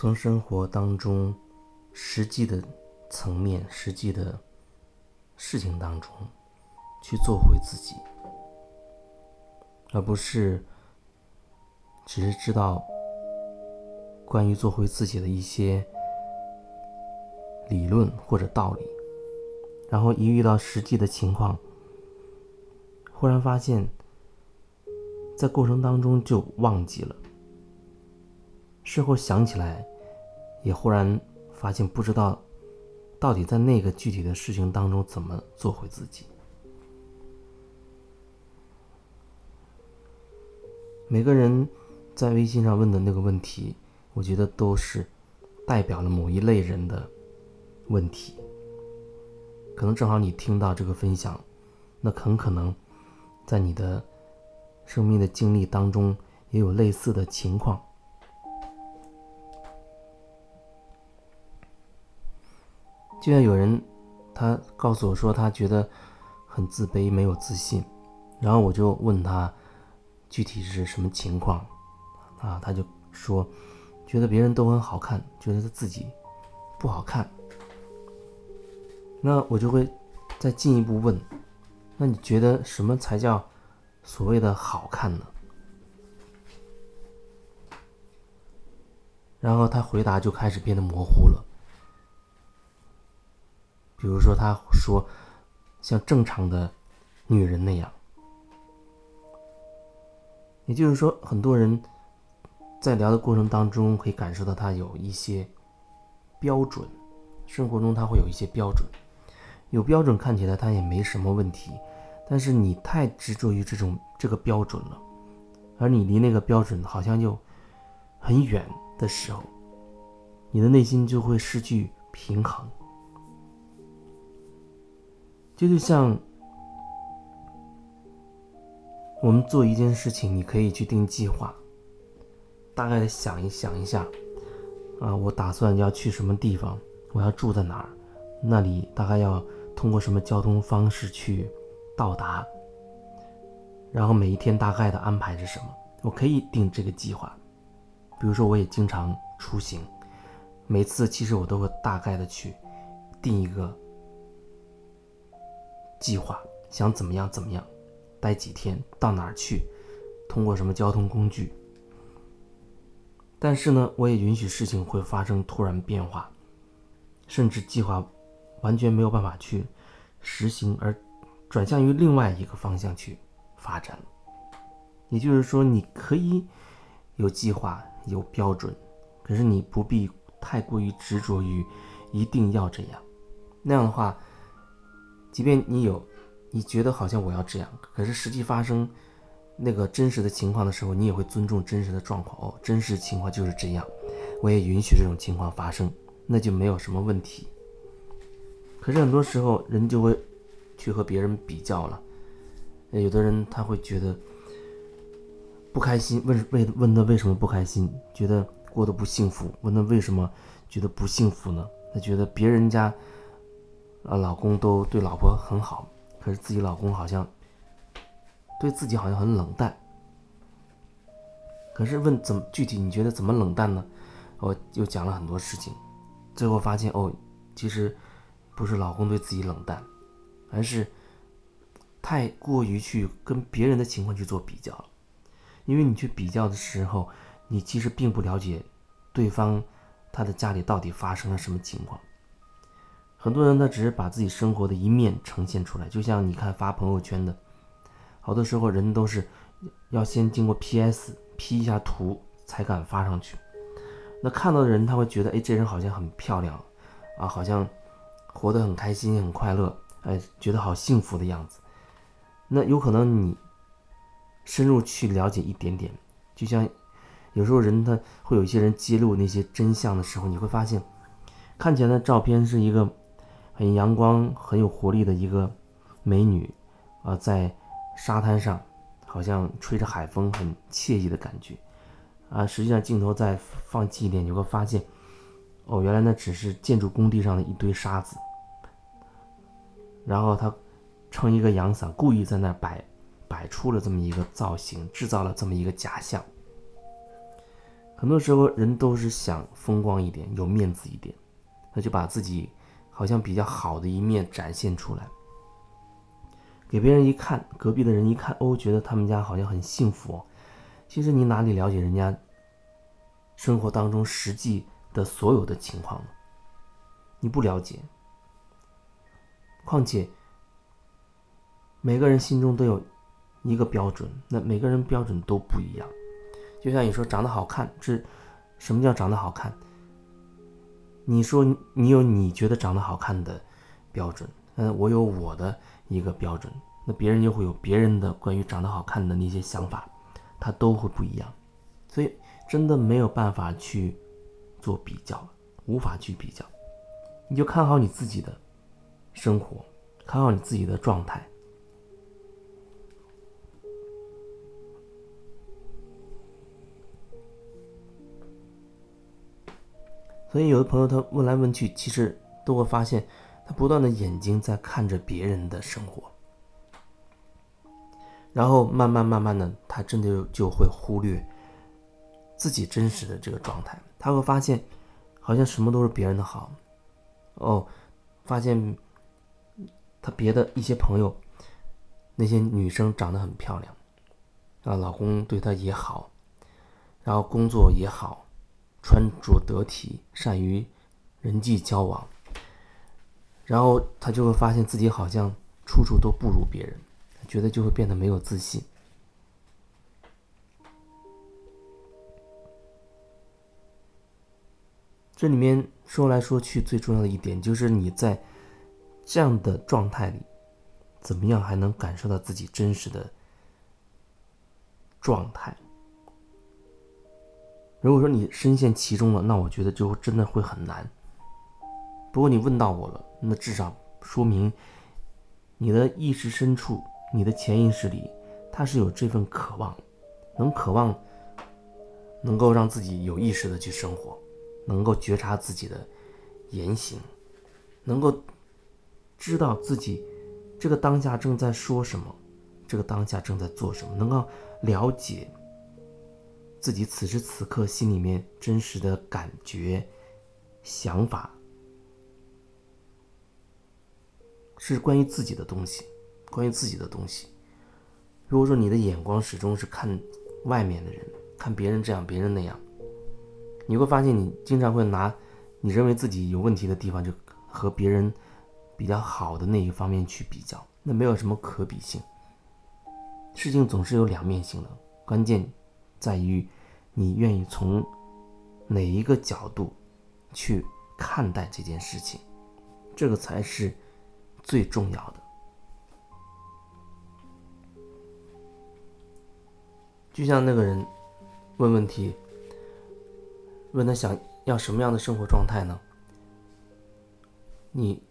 从生活当中实际的层面、实际的事情当中去做回自己，而不是只是知道关于做回自己的一些理论或者道理，然后一遇到实际的情况，忽然发现在过程当中就忘记了，事后想起来也忽然发现不知道到底在那个具体的事情当中怎么做回自己。每个人在微信上问的那个问题，我觉得都是代表了某一类人的问题。可能正好你听到这个分享，那很可能在你的生命的经历当中也有类似的情况。就像有人他告诉我说他觉得很自卑，没有自信，然后我就问他具体是什么情况啊？他就说觉得别人都很好看，觉得他自己不好看。那我就会再进一步问，那你觉得什么才叫所谓的好看呢？然后他回答就开始变得模糊了。比如说他说像正常的女人那样，也就是说很多人在聊的过程当中可以感受到他有一些标准，生活中他会有一些标准，有标准看起来他也没什么问题，但是你太执着于这个标准了，而你离那个标准好像又很远的时候，你的内心就会失去平衡。就像我们做一件事情，你可以去定计划，大概的想一下啊，我打算要去什么地方，我要住在哪儿，那里大概要通过什么交通方式去到达，然后每一天大概的安排是什么，我可以定这个计划。比如说我也经常出行，每次其实我都会大概的去定一个计划，想怎么样，待几天，到哪儿去，通过什么交通工具。但是呢，我也允许事情会发生突然变化，甚至计划完全没有办法去实行，而转向于另外一个方向去发展。也就是说，你可以有计划，有标准，可是你不必太过于执着于一定要这样。那样的话，即便你觉得好像我要这样，可是实际发生那个真实的情况的时候，你也会尊重真实的状况。哦，真实情况就是这样，我也允许这种情况发生，那就没有什么问题。可是很多时候人就会去和别人比较了，有的人他会觉得不开心，问他为什么不开心，觉得过得不幸福，问他为什么觉得不幸福呢？他觉得别人家老公都对老婆很好，可是自己老公好像对自己好像很冷淡。可是问具体你觉得怎么冷淡呢？我又讲了很多事情，最后发现哦，其实不是老公对自己冷淡，而是太过于去跟别人的情况去做比较了。因为你去比较的时候，你其实并不了解对方他的家里到底发生了什么情况。很多人他只是把自己生活的一面呈现出来，就像你看发朋友圈的，好多时候人都是要先经过 P 一下图才敢发上去。那看到的人他会觉得，哎，这人好像很漂亮啊，好像活得很开心很快乐，哎，觉得好幸福的样子。那有可能你深入去了解一点点，就像有时候人他会有一些人揭露那些真相的时候，你会发现看起来的照片是一个很阳光很有活力的一个美女啊，在沙滩上好像吹着海风很惬意的感觉啊，实际上镜头再放近一点，你会发现哦，原来那只是建筑工地上的一堆沙子，然后他撑一个阳伞故意在那摆出了这么一个造型，制造了这么一个假象。很多时候人都是想风光一点，有面子一点，那就把自己好像比较好的一面展现出来，给别人一看，隔壁的人一看，哦，觉得他们家好像很幸福哦。其实你哪里了解人家生活当中实际的所有的情况呢？你不了解。况且每个人心中都有一个标准，那每个人标准都不一样。就像你说长得好看，这什么叫长得好看？你说你有你觉得长得好看的标准，我有我的一个标准，那别人又会有别人的关于长得好看的那些想法，他都会不一样。所以真的没有办法去做比较，无法去比较。你就看好你自己的生活，看好你自己的状态。所以有的朋友他问来问去，其实都会发现他不断的眼睛在看着别人的生活，然后慢慢的他真的就会忽略自己真实的这个状态。他会发现好像什么都是别人的好哦，发现他别的一些朋友那些女生长得很漂亮啊，老公对她也好，然后工作也好，穿着得体，善于人际交往，然后他就会发现自己好像处处都不如别人，觉得就会变得没有自信。这里面说来说去最重要的一点就是你在这样的状态里怎么样还能感受到自己真实的状态。如果说你深陷其中了，那我觉得就真的会很难。不过你问到我了，那至少说明你的意识深处，你的潜意识里，它是有这份渴望，能够让自己有意识的去生活，能够觉察自己的言行，能够知道自己这个当下正在说什么，这个当下正在做什么，能够了解自己此时此刻心里面真实的感觉、想法，是关于自己的东西，关于自己的东西。如果说你的眼光始终是看外面的人，看别人这样，别人那样，你会发现你经常会拿你认为自己有问题的地方，就和别人比较好的那一方面去比较，那没有什么可比性。事情总是有两面性的，关键在于你愿意从哪一个角度去看待这件事情，这个才是最重要的。就像那个人问问题，问他想要什么样的生活状态呢？你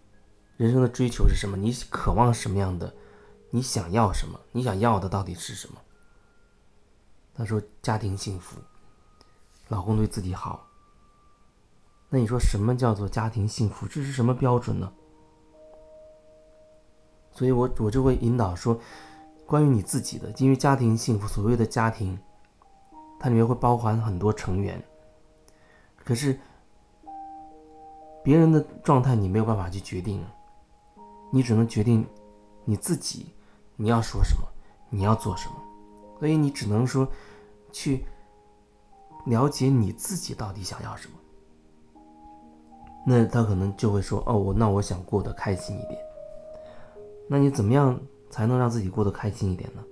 人生的追求是什么？你渴望什么样的？你想要什么？你想要的到底是什么？他说家庭幸福，老公对自己好。那你说什么叫做家庭幸福？这是什么标准呢？所以我就会引导说关于你自己的，因为家庭幸福，所谓的家庭它里面会包含很多成员，可是别人的状态你没有办法去决定，你只能决定你自己，你要说什么，你要做什么。所以你只能说去了解你自己到底想要什么。那他可能就会说，哦，那我想过得开心一点。那你怎么样才能让自己过得开心一点呢？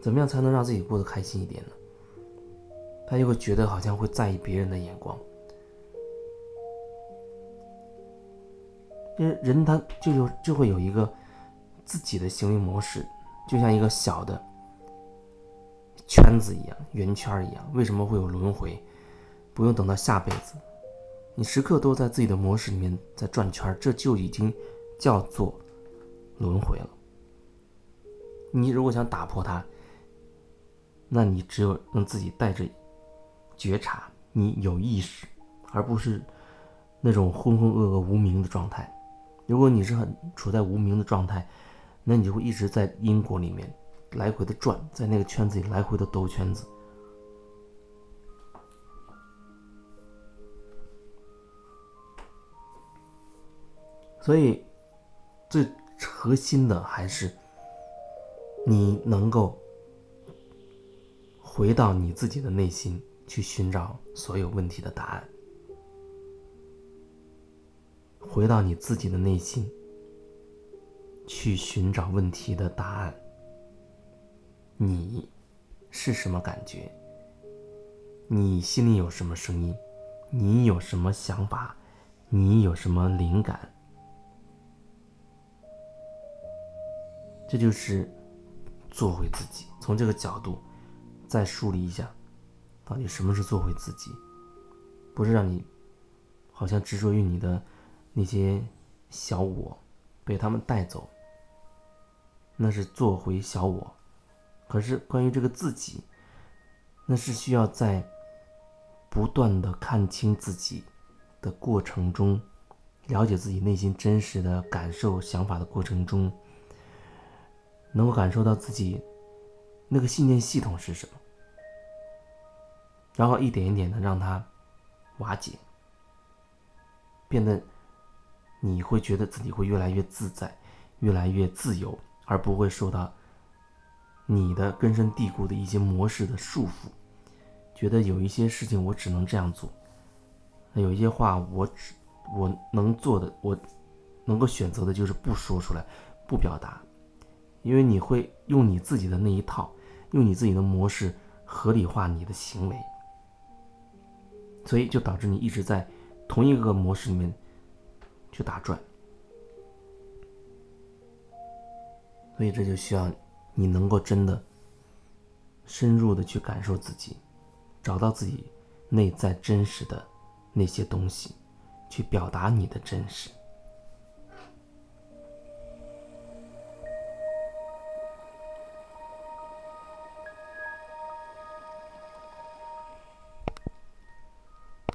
怎么样才能让自己过得开心一点呢？他就会觉得好像会在意别人的眼光。人他就会有一个自己的行为模式，就像一个小的圈子一样，圆圈一样。为什么会有轮回？不用等到下辈子，你时刻都在自己的模式里面在转圈，这就已经叫做轮回了。你如果想打破它，那你只有让自己带着觉察，你有意识，而不是那种浑浑噩噩无明的状态。如果你是很处在无明的状态，那你就会一直在因果里面来回的转，在那个圈子里来回的兜圈子。所以最核心的还是你能够回到你自己的内心去寻找所有问题的答案，回到你自己的内心去寻找问题的答案。你是什么感觉？你心里有什么声音？你有什么想法？你有什么灵感？这就是做回自己。从这个角度再梳理一下，到底什么是做回自己？不是让你好像执着于你的那些小我，被他们带走，那是做回小我。可是关于这个自己，那是需要在不断的看清自己的过程中，了解自己内心真实的感受想法的过程中，能够感受到自己那个信念系统是什么，然后一点一点的让它瓦解，变得你会觉得自己会越来越自在，越来越自由，而不会受到你的根深蒂固的一些模式的束缚，觉得有一些事情我只能这样做，有一些话我能做的，我能够选择的就是不说出来，不表达，因为你会用你自己的那一套，用你自己的模式合理化你的行为，所以就导致你一直在同一个模式里面去打转。所以这就需要你能够真的深入的去感受自己，找到自己内在真实的那些东西，去表达你的真实。